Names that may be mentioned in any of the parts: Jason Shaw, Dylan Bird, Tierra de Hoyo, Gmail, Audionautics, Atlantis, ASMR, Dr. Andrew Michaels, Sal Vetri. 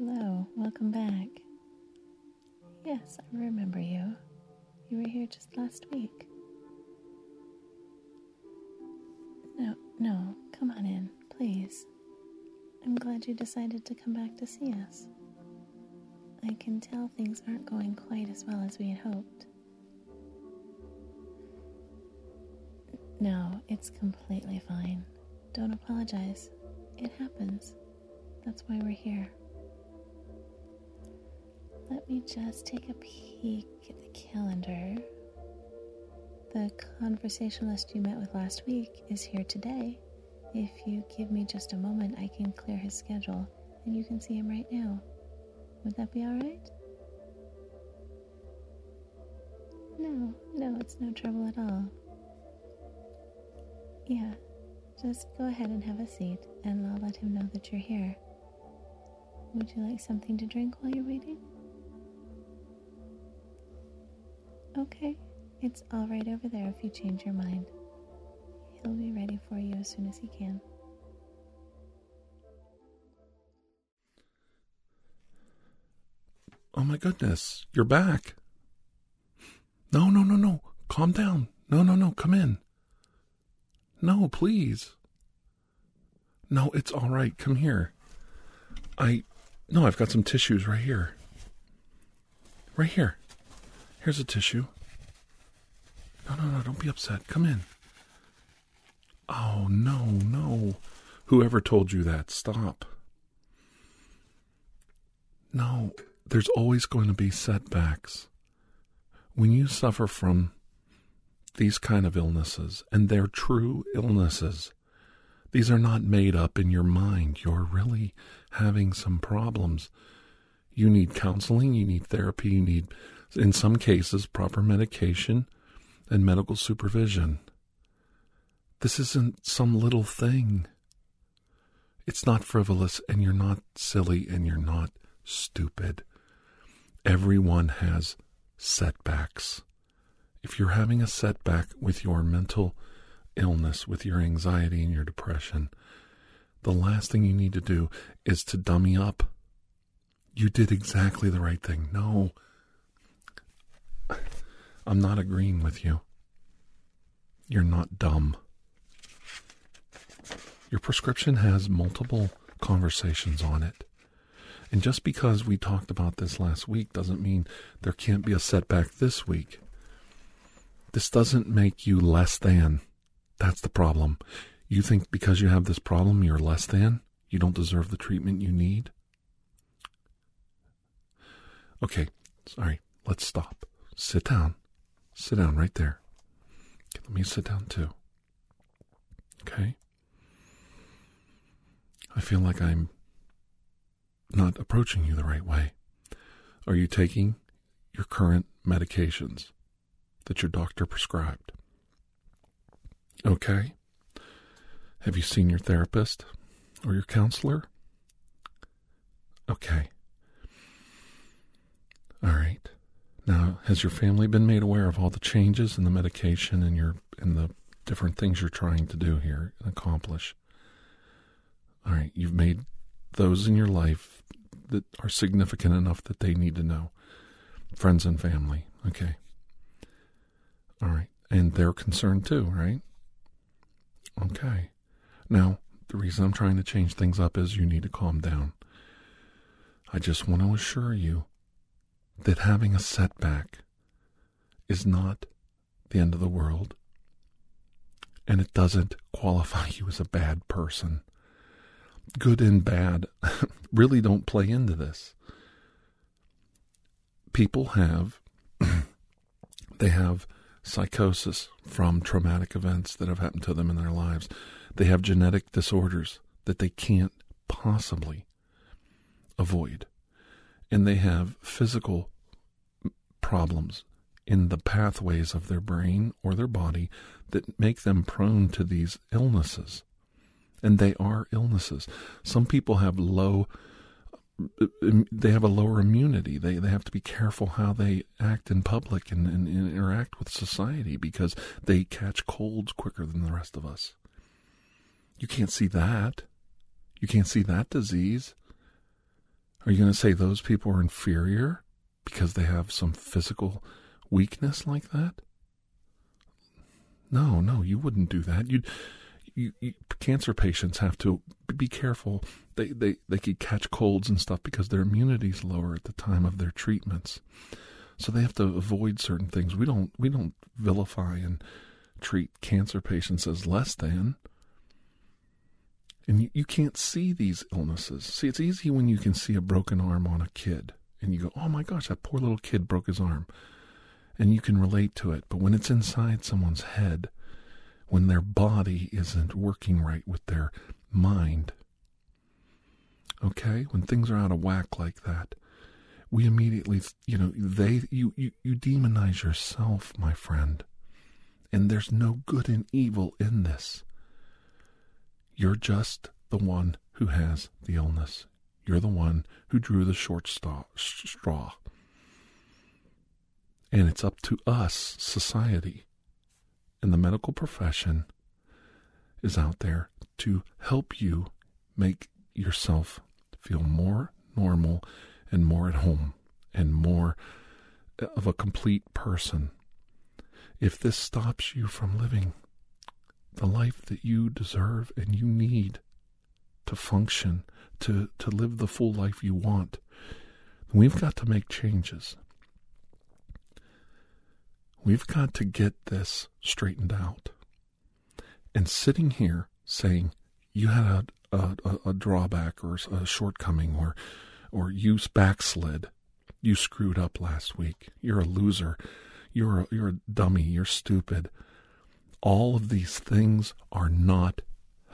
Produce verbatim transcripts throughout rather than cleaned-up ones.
Hello, welcome back. Yes, I remember you. You were here just last week. No, no, come on in, please. I'm glad you decided to come back to see us. I can tell things aren't going quite as well as we had hoped. No, it's completely fine. Don't apologize. It happens. That's why we're here. Let me just take a peek at the calendar. The conversationalist you met with last week is here today. If you give me just a moment, I can clear his schedule, and you can see him right now. Would that be all right? No, no, it's no trouble at all. Yeah, just go ahead and have a seat, and I'll let him know that you're here. Would you like something to drink while you're waiting? Okay, it's all right over there if you change your mind. He'll be ready for you as soon as he can. Oh my goodness, you're back. No, no, no, no, calm down. No, no, no, come in. No, please. No, it's all right. Come here. I... No, I've got some tissues right here. Right here. Here's a tissue. No, no, no, don't be upset. Come in. Oh, no, no. Whoever told you that, stop. No, there's always going to be setbacks. When you suffer from these kind of illnesses, and they're true illnesses. These are not made up in your mind. You're really having some problems. You need counseling, you need therapy, you need, in some cases, proper medication and medical supervision. This isn't some little thing. It's not frivolous, and you're not silly, and you're not stupid. Everyone has setbacks. If you're having a setback with your mental illness, with your anxiety and your depression, the last thing you need to do is to dummy up. You did exactly the right thing. No, I'm not agreeing with you. You're not dumb. Your prescription has multiple conversations on it. And just because we talked about this last week doesn't mean there can't be a setback this week. This doesn't make you less than. That's the problem. You think because you have this problem, you're less than? You don't deserve the treatment you need? Okay, sorry. Let's stop. Sit down. Sit down right there. Okay, let me sit down too. Okay? I feel like I'm not approaching you the right way. Are you taking your current medications that your doctor prescribed? Okay. Have you seen your therapist or your counselor? Okay. All right. Now, has your family been made aware of all the changes in the medication and your and the different things you're trying to do here and accomplish? All right. You've made those in your life that are significant enough that they need to know. Friends and family. Okay. All right. And they're concerned too, right? Okay. Now, the reason I'm trying to change things up is you need to calm down. I just want to assure you that having a setback is not the end of the world. And it doesn't qualify you as a bad person. Good and bad really don't play into this. People have, they have psychosis from traumatic events that have happened to them in their lives. They have genetic disorders that they can't possibly avoid. And they have physical problems in the pathways of their brain or their body that make them prone to these illnesses. And they are illnesses. Some people have low, they have a lower immunity. They they have to be careful how they act in public and, and, and interact with society because they catch colds quicker than the rest of us. You can't see that. You can't see that disease. Are you going to say those people are inferior because they have some physical weakness like that? No, no, you wouldn't do that. You'd, you, you, cancer patients have to be careful. They, they, they could catch colds and stuff because their immunity's lower at the time of their treatments. So they have to avoid certain things. We don't, we don't vilify and treat cancer patients as less than. And you, you can't see these illnesses. See, it's easy when you can see a broken arm on a kid and you go, oh my gosh, that poor little kid broke his arm. And you can relate to it. But when it's inside someone's head, when their body isn't working right with their mind, okay, when things are out of whack like that, we immediately, you know, they, you, you, you demonize yourself, my friend. And there's no good and evil in this. You're just the one who has the illness. You're the one who drew the short straw. And it's up to us, society, and the medical profession is out there to help you make yourself feel more normal and more at home and more of a complete person. If this stops you from living the life that you deserve and you need to function, to, to live the full life you want, we've got to make changes. We've got to get this straightened out. And sitting here saying you had a, a, a drawback or a shortcoming or or you backslid, you screwed up last week, you're a loser, you're a, you're a dummy, you're stupid. All of these things are not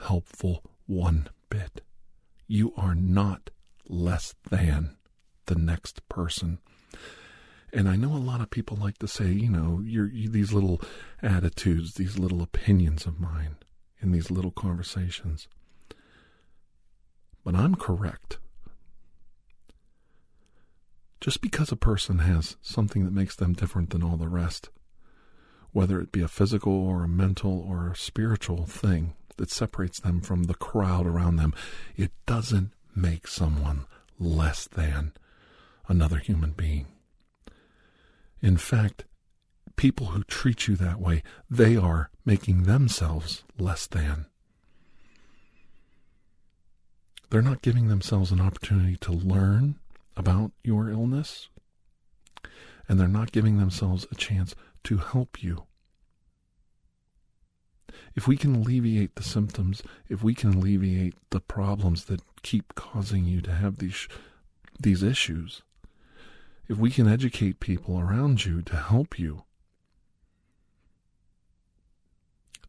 helpful one bit. You are not less than the next person. And I know a lot of people like to say, you know, you're, you, these little attitudes, these little opinions of mine in these little conversations. But I'm correct. Just because a person has something that makes them different than all the rest, whether it be a physical or a mental or a spiritual thing that separates them from the crowd around them, it doesn't make someone less than another human being. In fact, people who treat you that way, they are making themselves less than. They're not giving themselves an opportunity to learn about your illness, and they're not giving themselves a chance to help you. If we can alleviate the symptoms, if we can alleviate the problems that keep causing you to have these these issues, if we can educate people around you to help you,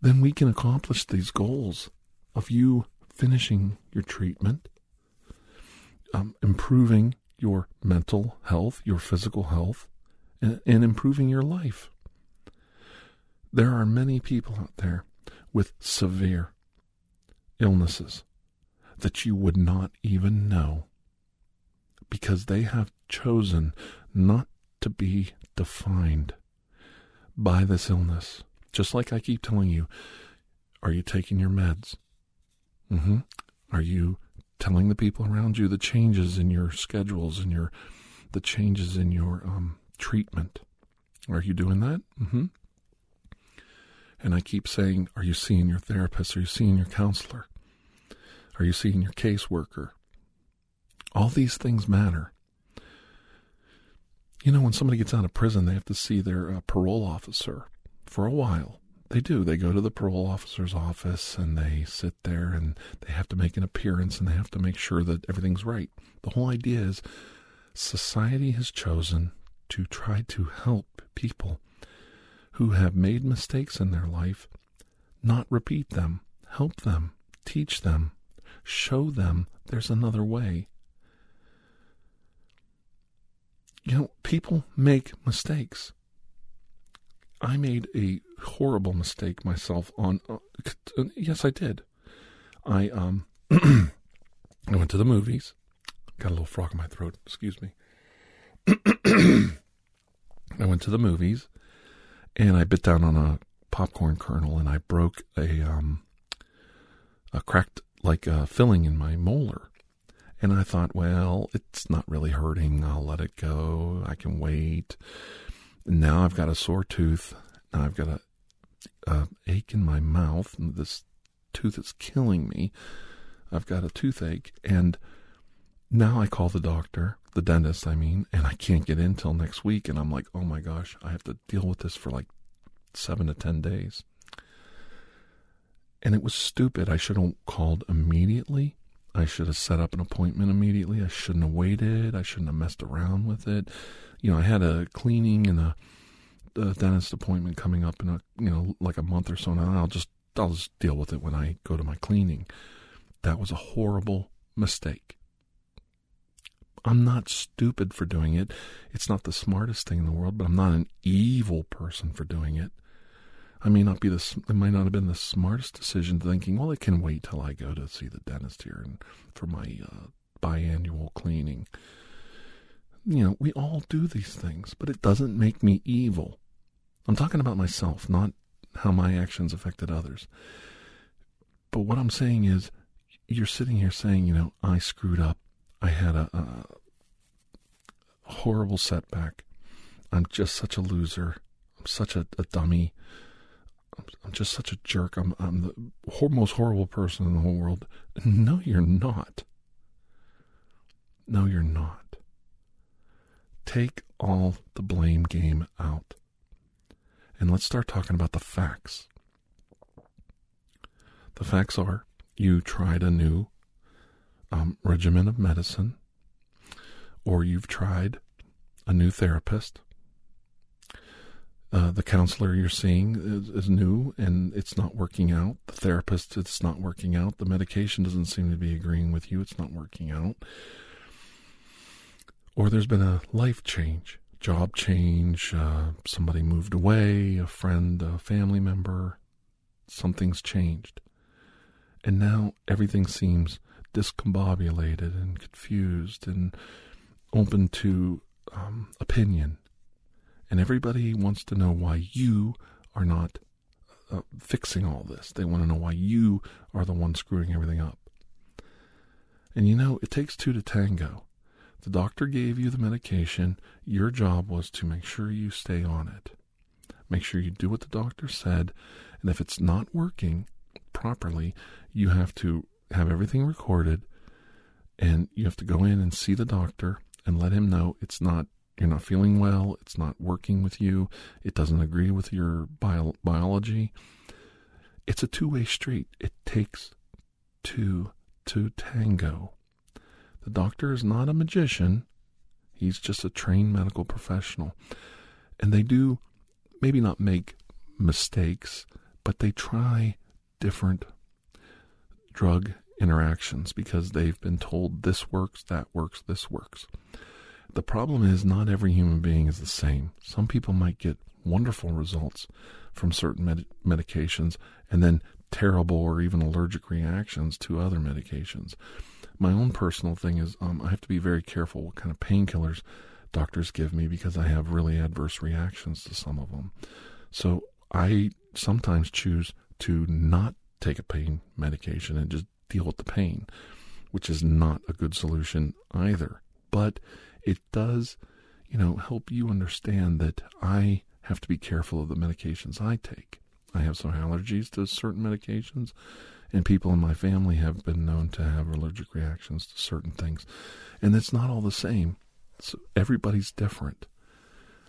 then we can accomplish these goals of you finishing your treatment, um, improving your mental health, your physical health, and, and improving your life. There are many people out there with severe illnesses that you would not even know, because they have chosen not to be defined by this illness. Just like I keep telling you, are you taking your meds? Mm-hmm. Are you telling the people around you the changes in your schedules and your the changes in your um, treatment? Are you doing that? Mm-hmm. And I keep saying, are you seeing your therapist? Are you seeing your counselor? Are you seeing your caseworker? All these things matter. You know, when somebody gets out of prison, they have to see their uh, parole officer for a while. They do. They go to the parole officer's office and they sit there and they have to make an appearance and they have to make sure that everything's right. The whole idea is society has chosen to try to help people who have made mistakes in their life not repeat them, help them, teach them, show them there's another way. You know, people make mistakes. I made a horrible mistake myself on, uh, yes, I did. I, um, I went to the movies, got a little frog in my throat, excuse me. I went to the movies and I bit down on a popcorn kernel and I broke a, um, a cracked, like a filling in my molar. And I thought, well, it's not really hurting. I'll let it go. I can wait. And now I've got a sore tooth. Now I've got a, a ache in my mouth. And this tooth is killing me. I've got a toothache. And now I call the doctor, the dentist, I mean, and I can't get in till next week. And I'm like, oh my gosh, I have to deal with this for like seven to ten days. And it was stupid. I should have called immediately. I should have set up an appointment immediately. I shouldn't have waited. I shouldn't have messed around with it. You know, I had a cleaning and a, a dentist appointment coming up in a, you know, like a month or so now. I'll just, I'll just deal with it when I go to my cleaning. That was a horrible mistake. I'm not stupid for doing it. It's not the smartest thing in the world, but I'm not an evil person for doing it. I may not be the, it might not have been the smartest decision, thinking, well, it can wait till I go to see the dentist here and for my uh, biannual cleaning. You know, we all do these things, but it doesn't make me evil. I'm talking about myself, not how my actions affected others. But what I'm saying is, you're sitting here saying, you know, I screwed up. I had a, a horrible setback. I'm just such a loser. I'm such a, a dummy. I'm just such a jerk. I'm, I'm the hor- most horrible person in the whole world. No, you're not. No, you're not. Take all the blame game out. And let's start talking about the facts. The facts are, you tried a new um, regimen of medicine, or you've tried a new therapist. Uh, the counselor you're seeing is, is new and it's not working out. The therapist, it's not working out. The medication doesn't seem to be agreeing with you. It's not working out. Or there's been a life change, job change. Uh, somebody moved away, a friend, a family member. Something's changed. And now everything seems discombobulated and confused and open to um, opinion. And everybody wants to know why you are not uh, fixing all this. They want to know why you are the one screwing everything up. And you know, it takes two to tango. The doctor gave you the medication. Your job was to make sure you stay on it. Make sure you do what the doctor said. And if it's not working properly, you have to have everything recorded. And you have to go in and see the doctor and let him know it's not, you're not feeling well, it's not working with you, it doesn't agree with your bio- biology. It's a two-way street. It takes two to tango. The doctor is not a magician. He's just a trained medical professional. And they do maybe not make mistakes, but they try different drug interactions because they've been told this works, that works, this works. The problem is not every human being is the same. Some people might get wonderful results from certain med- medications and then terrible or even allergic reactions to other medications. My own personal thing is um, I have to be very careful what kind of painkillers doctors give me because I have really adverse reactions to some of them. So I sometimes choose to not take a pain medication and just deal with the pain, which is not a good solution either. But it does, you know, help you understand that I have to be careful of the medications I take. I have some allergies to certain medications, and people in my family have been known to have allergic reactions to certain things. And it's not all the same. So everybody's different.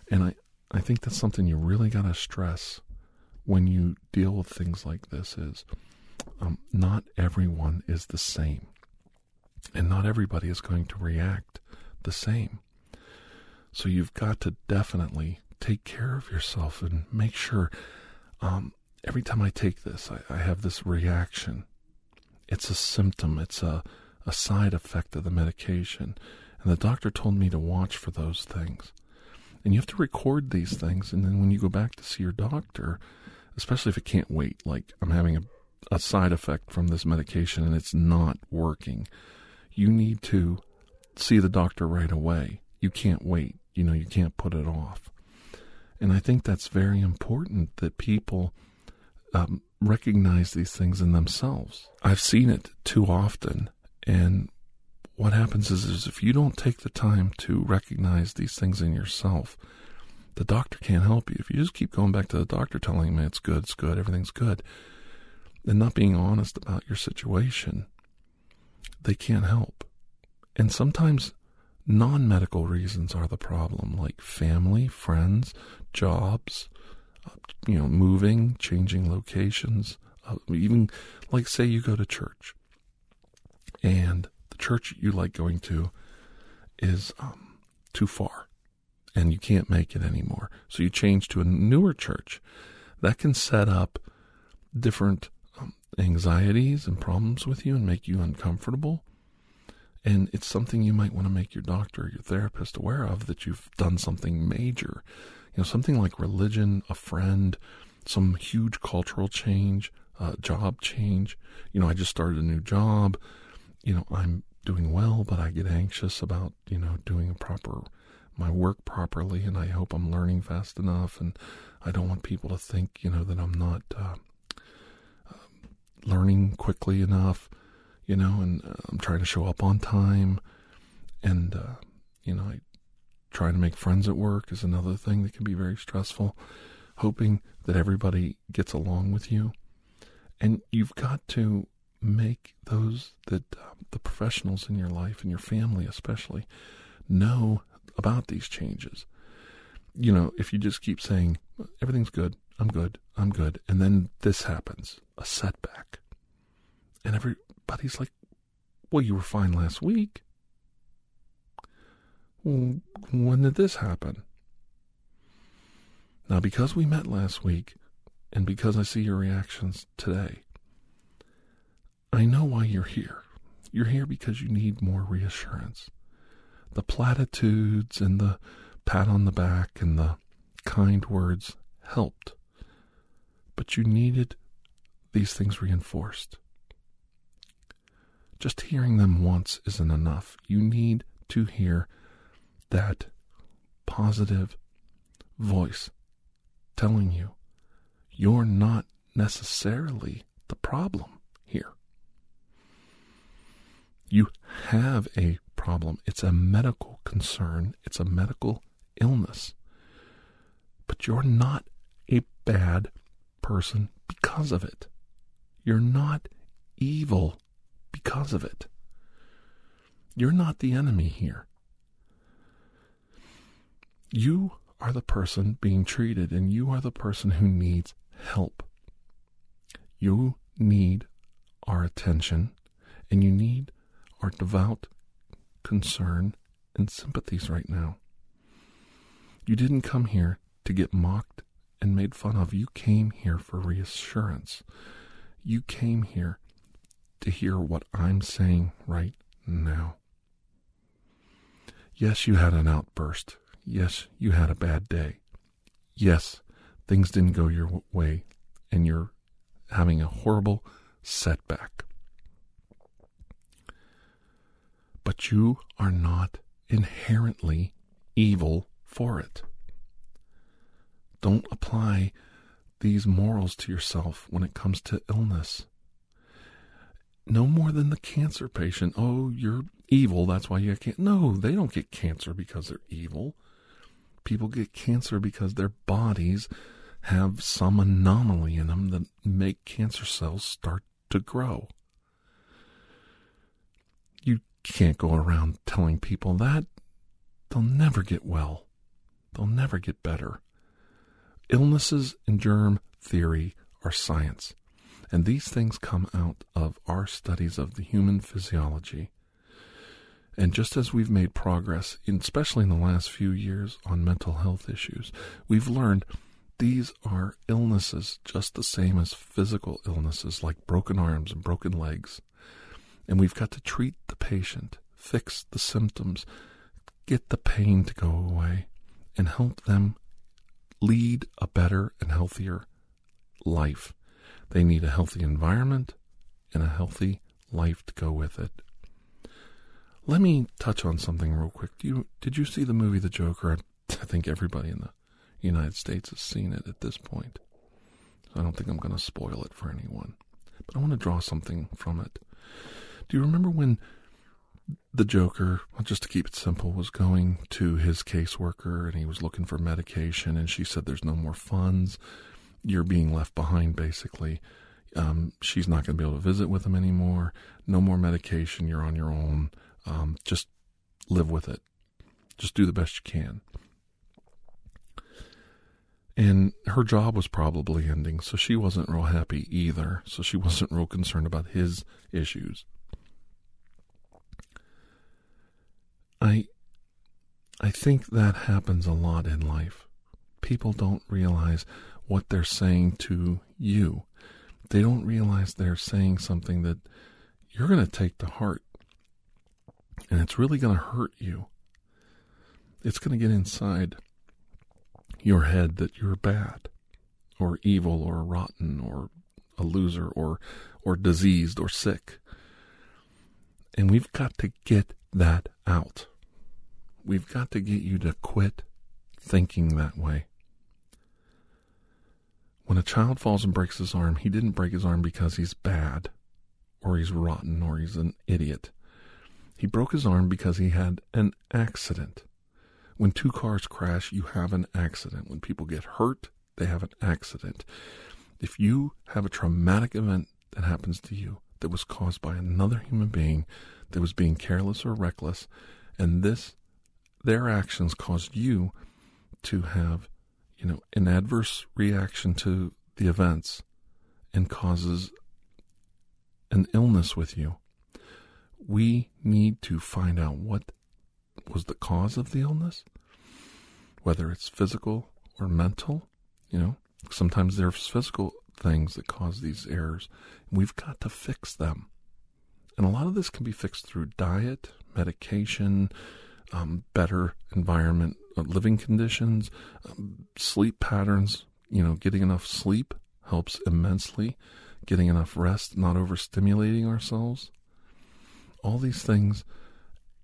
And I, I think that's something you really got to stress when you deal with things like this is um, not everyone is the same. And not everybody is going to react the same. So you've got to definitely take care of yourself and make sure um, every time I take this, I, I have this reaction. It's a symptom. It's a, a side effect of the medication. And the doctor told me to watch for those things. And you have to record these things. And then when you go back to see your doctor, especially if it can't wait, like I'm having a, a side effect from this medication and it's not working, you need to see the doctor right away. You can't wait. You know, you can't put it off. And I think that's very important that people um, recognize these things in themselves. I've seen it too often. And what happens is, is if you don't take the time to recognize these things in yourself, the doctor can't help you. If you just keep going back to the doctor telling him it's good, it's good, everything's good, and not being honest about your situation, they can't help. And sometimes non-medical reasons are the problem, like family, friends, jobs, you know, moving, changing locations, uh, even like say you go to church and the church you like going to is um, too far and you can't make it anymore. So you change to a newer church. That can set up different um, anxieties and problems with you and make you uncomfortable. And it's something you might want to make your doctor or your therapist aware of, that you've done something major. You know, something like religion, a friend, some huge cultural change, uh, job change. You know, I just started a new job. You know, I'm doing well, but I get anxious about, you know, doing a proper, my work properly. And I hope I'm learning fast enough. And I don't want people to think, you know, that I'm not uh, uh, learning quickly enough. You know, and uh, I'm trying to show up on time, and, uh, you know, I, trying to make friends at work is another thing that can be very stressful, hoping that everybody gets along with you. And you've got to make those that uh, the professionals in your life and your family especially know about these changes. You know, if you just keep saying, everything's good, I'm good, I'm good, and then this happens, a setback. And every... But he's like, well, you were fine last week. When did this happen? Now, because we met last week, and because I see your reactions today, I know why you're here. You're here because you need more reassurance. The platitudes and the pat on the back and the kind words helped. But you needed these things reinforced. Just hearing them once isn't enough. You need to hear that positive voice telling you you're not necessarily the problem here. You have a problem. It's a medical concern. It's a medical illness. But you're not a bad person because of it. You're not evil because of it. You're not the enemy here. You are the person being treated, and you are the person who needs help. You need our attention, and you need our devout concern and sympathies right now. You didn't come here to get mocked and made fun of. You came here for reassurance. You came here to hear what I'm saying right now. Yes, you had an outburst. Yes, you had a bad day. Yes, things didn't go your way, and you're having a horrible setback. But you are not inherently evil for it. Don't apply these morals to yourself when it comes to illness. No more than the cancer patient. Oh, you're evil. That's why you can't. No, they don't get cancer because they're evil. People get cancer because their bodies have some anomaly in them that make cancer cells start to grow. You can't go around telling people that. They'll never get well. They'll never get better. Illnesses and germ theory are science. And these things come out of our studies of the human physiology. And just as we've made progress, in, especially in the last few years, on mental health issues, we've learned these are illnesses just the same as physical illnesses like broken arms and broken legs. And we've got to treat the patient, fix the symptoms, get the pain to go away, and help them lead a better and healthier life. They need a healthy environment and a healthy life to go with it. Let me touch on something real quick. Do you, did you see the movie The Joker? I think everybody in the United States has seen it at this point. So I don't think I'm going to spoil it for anyone. But I want to draw something from it. Do you remember when The Joker, just to keep it simple, was going to his caseworker, and he was looking for medication, and she said, there's no more funds. You're being left behind, basically. Um, she's not going to be able to visit with him anymore. No more medication. You're on your own. Um, just live with it. Just do the best you can. And her job was probably ending, so she wasn't real happy either. So she wasn't real concerned about his issues. I, I think that happens a lot in life. People don't realize what they're saying to you. They don't realize they're saying something that you're going to take to heart. And it's really going to hurt you. It's going to get inside your head that you're bad or evil or rotten or a loser or, or diseased or sick. And we've got to get that out. We've got to get you to quit thinking that way. When a child falls and breaks his arm, he didn't break his arm because he's bad or he's rotten or he's an idiot. He broke his arm because he had an accident. When two cars crash, you have an accident. When people get hurt, they have an accident. If you have a traumatic event that happens to you that was caused by another human being that was being careless or reckless, and this, their actions caused you to have, you know, an adverse reaction to the events and causes an illness with you. We need to find out what was the cause of the illness, whether it's physical or mental. You know, sometimes there's physical things that cause these errors. We've got to fix them. And a lot of this can be fixed through diet, medication, um, better environment, living conditions, um, sleep patterns. You know, getting enough sleep helps immensely. Getting enough rest, not overstimulating ourselves. All these things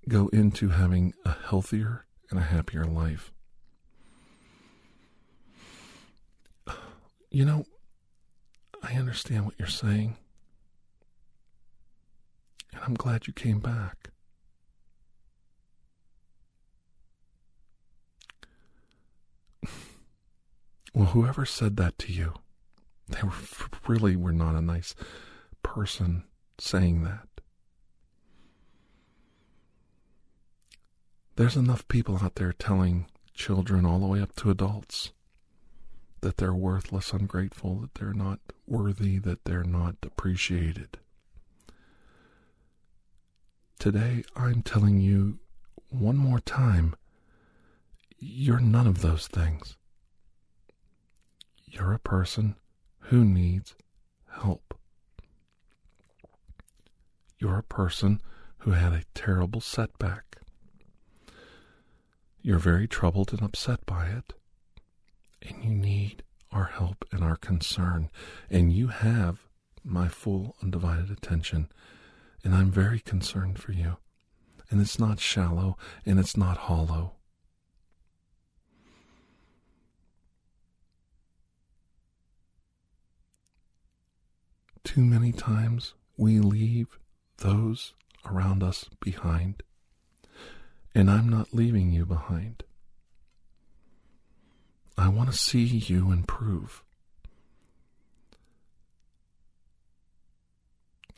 go into having a healthier and a happier life. You know, I understand what you're saying. And I'm glad you came back. Well, whoever said that to you, they were, really were not a nice person saying that. There's enough people out there telling children all the way up to adults that they're worthless, ungrateful, that they're not worthy, that they're not appreciated. Today, I'm telling you one more time, you're none of those things. You're a person who needs help. You're a person who had a terrible setback. You're very troubled and upset by it, and you need our help and our concern, and you have my full undivided attention, and I'm very concerned for you, and it's not shallow, and it's not hollow. Too many times we leave those around us behind. And I'm not leaving you behind. I want to see you improve.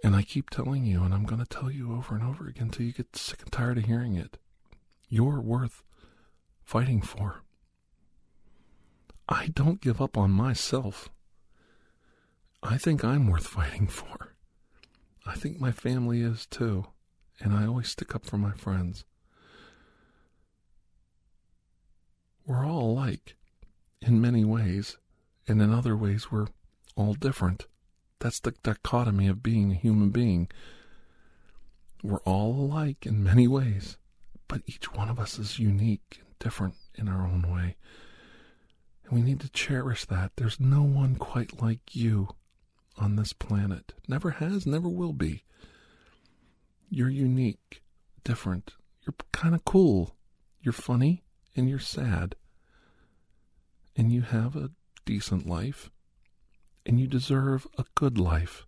And I keep telling you, and I'm going to tell you over and over again until you get sick and tired of hearing it. You're worth fighting for. I don't give up on myself. I think I'm worth fighting for. I think my family is too. And I always stick up for my friends. We're all alike in many ways, and in other ways we're all different. That's the dichotomy of being a human being. We're all alike in many ways, but each one of us is unique and different in our own way. And we need to cherish that. There's no one quite like you on this planet. Never has, never will be. You're unique, different. You're kind of cool. You're funny. And you're sad, and you have a decent life, and you deserve a good life.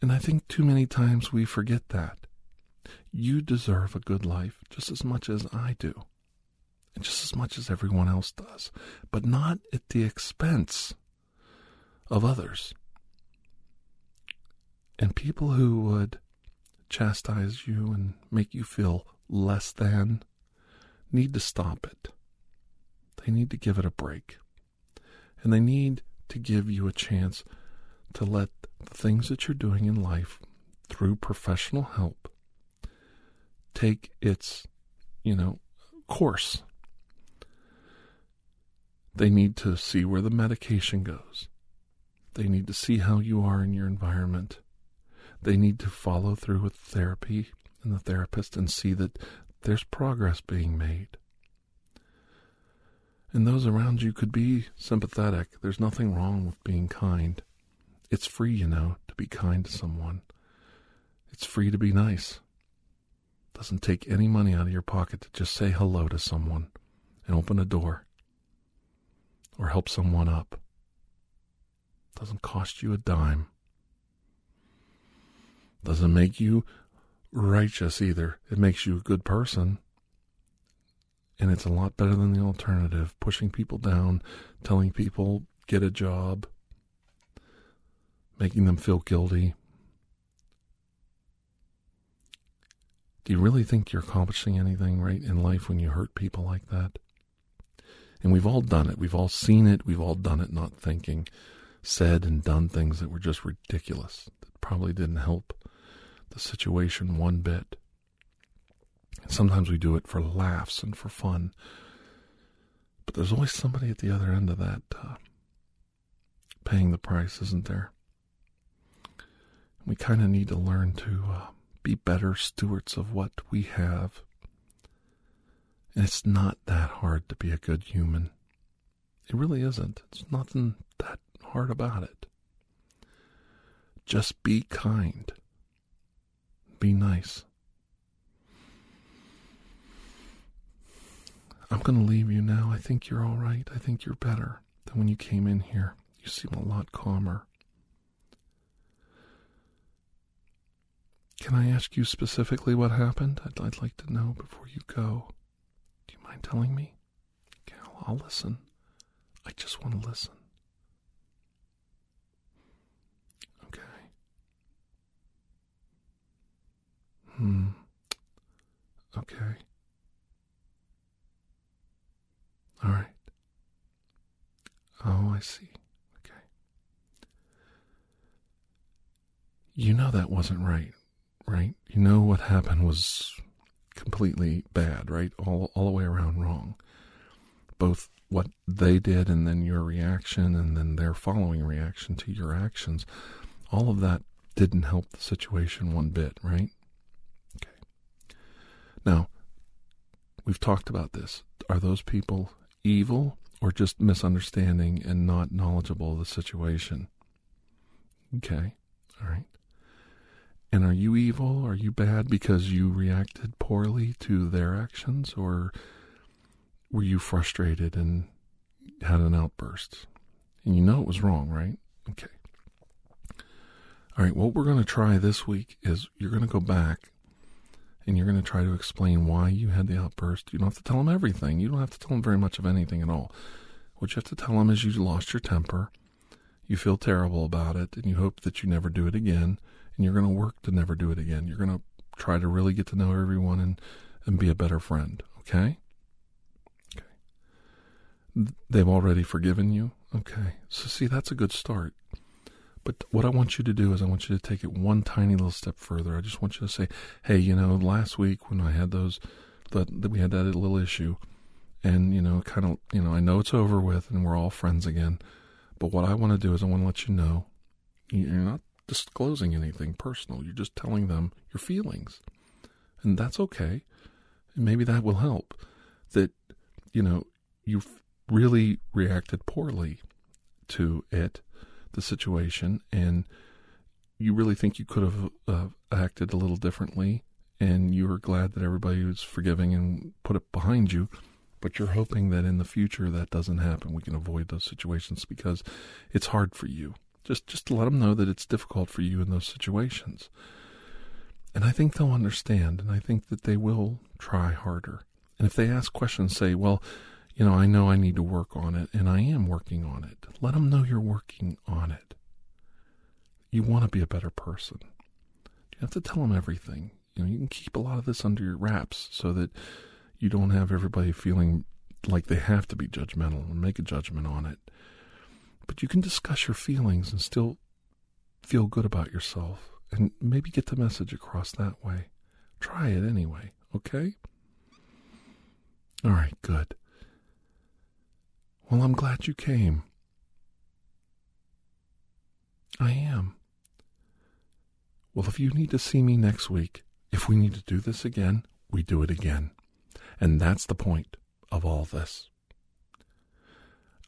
And I think too many times we forget that, You deserve a good life just as much as I do, and just as much as everyone else does, but not at the expense of others. And people who would chastise you and make you feel less than need to stop it. They need to give it a break. And they need to give you a chance to let the things that you're doing in life, through professional help, take its, you know, course. They need to see where the medication goes. They need to see how you are in your environment. They need to follow through with therapy and the therapist and see that there's progress being made. And those around you could be sympathetic. There's nothing wrong with being kind. It's free, you know, to be kind to someone. It's free to be nice. It doesn't take any money out of your pocket to just say hello to someone and open a door or help someone up. It doesn't cost you a dime. It doesn't make you righteous either. It makes you a good person. And it's a lot better than the alternative, pushing people down, telling people, get a job, making them feel guilty. Do you really think you're accomplishing anything right in life when you hurt people like that? And we've all done it. We've all seen it. We've all done it not thinking, said and done things that were just ridiculous, that probably didn't help the situation one bit. And sometimes we do it for laughs and for fun. But there's always somebody at the other end of that uh, paying the price, isn't there? We kind of need to learn to uh, be better stewards of what we have. And it's not that hard to be a good human. It really isn't. It's nothing that hard about it. Just be kind. Be nice. I'm going to leave you now. I think you're all right. I think you're better than when you came in here. You seem a lot calmer. Can I ask you specifically what happened? I'd, I'd like to know before you go. Do you mind telling me? Okay, I'll, I'll listen. I just want to listen. Okay. Hmm. Okay. All right. Oh, I see. Okay. You know that wasn't right. Right? You know what happened was completely bad, right? All all the way around wrong. Both what they did and then your reaction and then their following reaction to your actions. All of that didn't help the situation one bit, right? Okay. Now, we've talked about this. Are those people evil or just misunderstanding and not knowledgeable of the situation? Okay. All right. And are you evil? Are you bad because you reacted poorly to their actions? Or were you frustrated and had an outburst? And you know it was wrong, right? Okay. All right, what we're going to try this week is you're going to go back and you're going to try to explain why you had the outburst. You don't have to tell them everything. You don't have to tell them very much of anything at all. What you have to tell them is you lost your temper. You feel terrible about it, and you hope that you never do it again. And you're going to work to never do it again. You're going to try to really get to know everyone and, and be a better friend. Okay? Okay. They've already forgiven you. Okay. So see, that's a good start. But what I want you to do is I want you to take it one tiny little step further. I just want you to say, hey, you know, last week when I had those, that we had that little issue and, you know, kind of, you know, I know it's over with and we're all friends again. But what I want to do is I want to let you know you're not disclosing anything personal. You're just telling them your feelings, and that's okay. And maybe that will help, that you know you really reacted poorly to it, the situation, and you really think you could have uh, acted a little differently, and you were glad that everybody was forgiving and put it behind you. But you're hoping that in the future that doesn't happen. We can avoid those situations because it's hard for you. Just just to let them know that it's difficult for you in those situations. And I think they'll understand, and I think that they will try harder. And if they ask questions, say, well, you know, I know I need to work on it, and I am working on it. Let them know you're working on it. You want to be a better person. You have to tell them everything. You know, you can keep a lot of this under your wraps so that you don't have everybody feeling like they have to be judgmental and make a judgment on it. But you can discuss your feelings and still feel good about yourself and maybe get the message across that way. Try it anyway, okay? All right, good. Well, I'm glad you came. I am. Well, if you need to see me next week, if we need to do this again, we do it again. And that's the point of all this.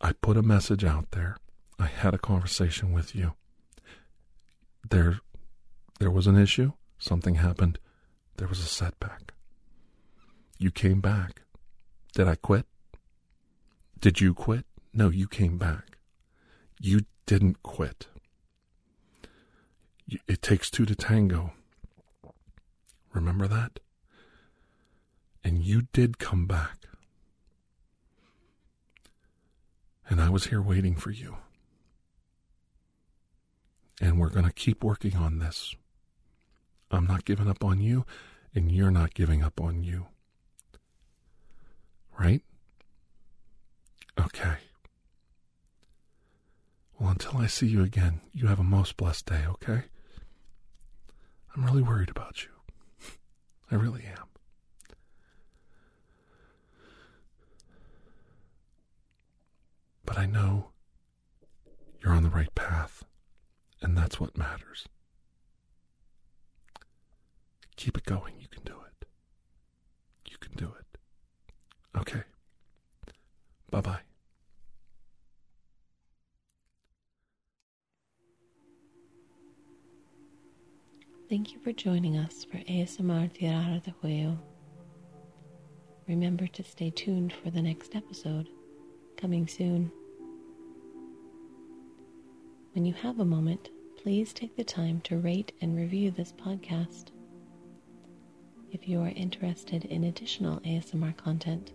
I put a message out there. I had a conversation with you. There, there was an issue. Something happened. There was a setback. You came back. Did I quit? Did you quit? No, you came back. You didn't quit. It takes two to tango. Remember that? And you did come back. And I was here waiting for you. And we're going to keep working on this. I'm not giving up on you, and you're not giving up on you. Right? Okay. Well, until I see you again, you have a most blessed day, okay? I'm really worried about you. I really am. But I know you're on the right path, and that's what matters. Keep it going. You can do it. You can do it. Okay. Bye-bye. Thank you for joining us for A S M R Tierra de Hoyo. Remember to stay tuned for the next episode, coming soon. When you have a moment, please take the time to rate and review this podcast. If you are interested in additional A S M R content,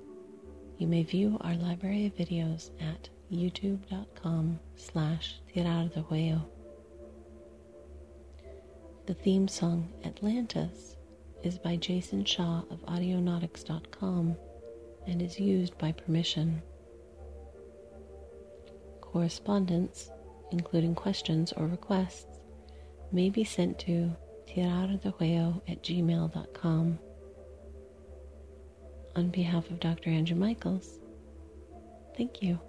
you may view our library of videos at youtube.com slash Tierra de Hoyo. The theme song, Atlantis, is by Jason Shaw of audionautics dot com and is used by permission. Correspondence, including questions or requests, may be sent to tierradehoyo at gmail dot com. On behalf of Doctor Andrew Michaels, thank you.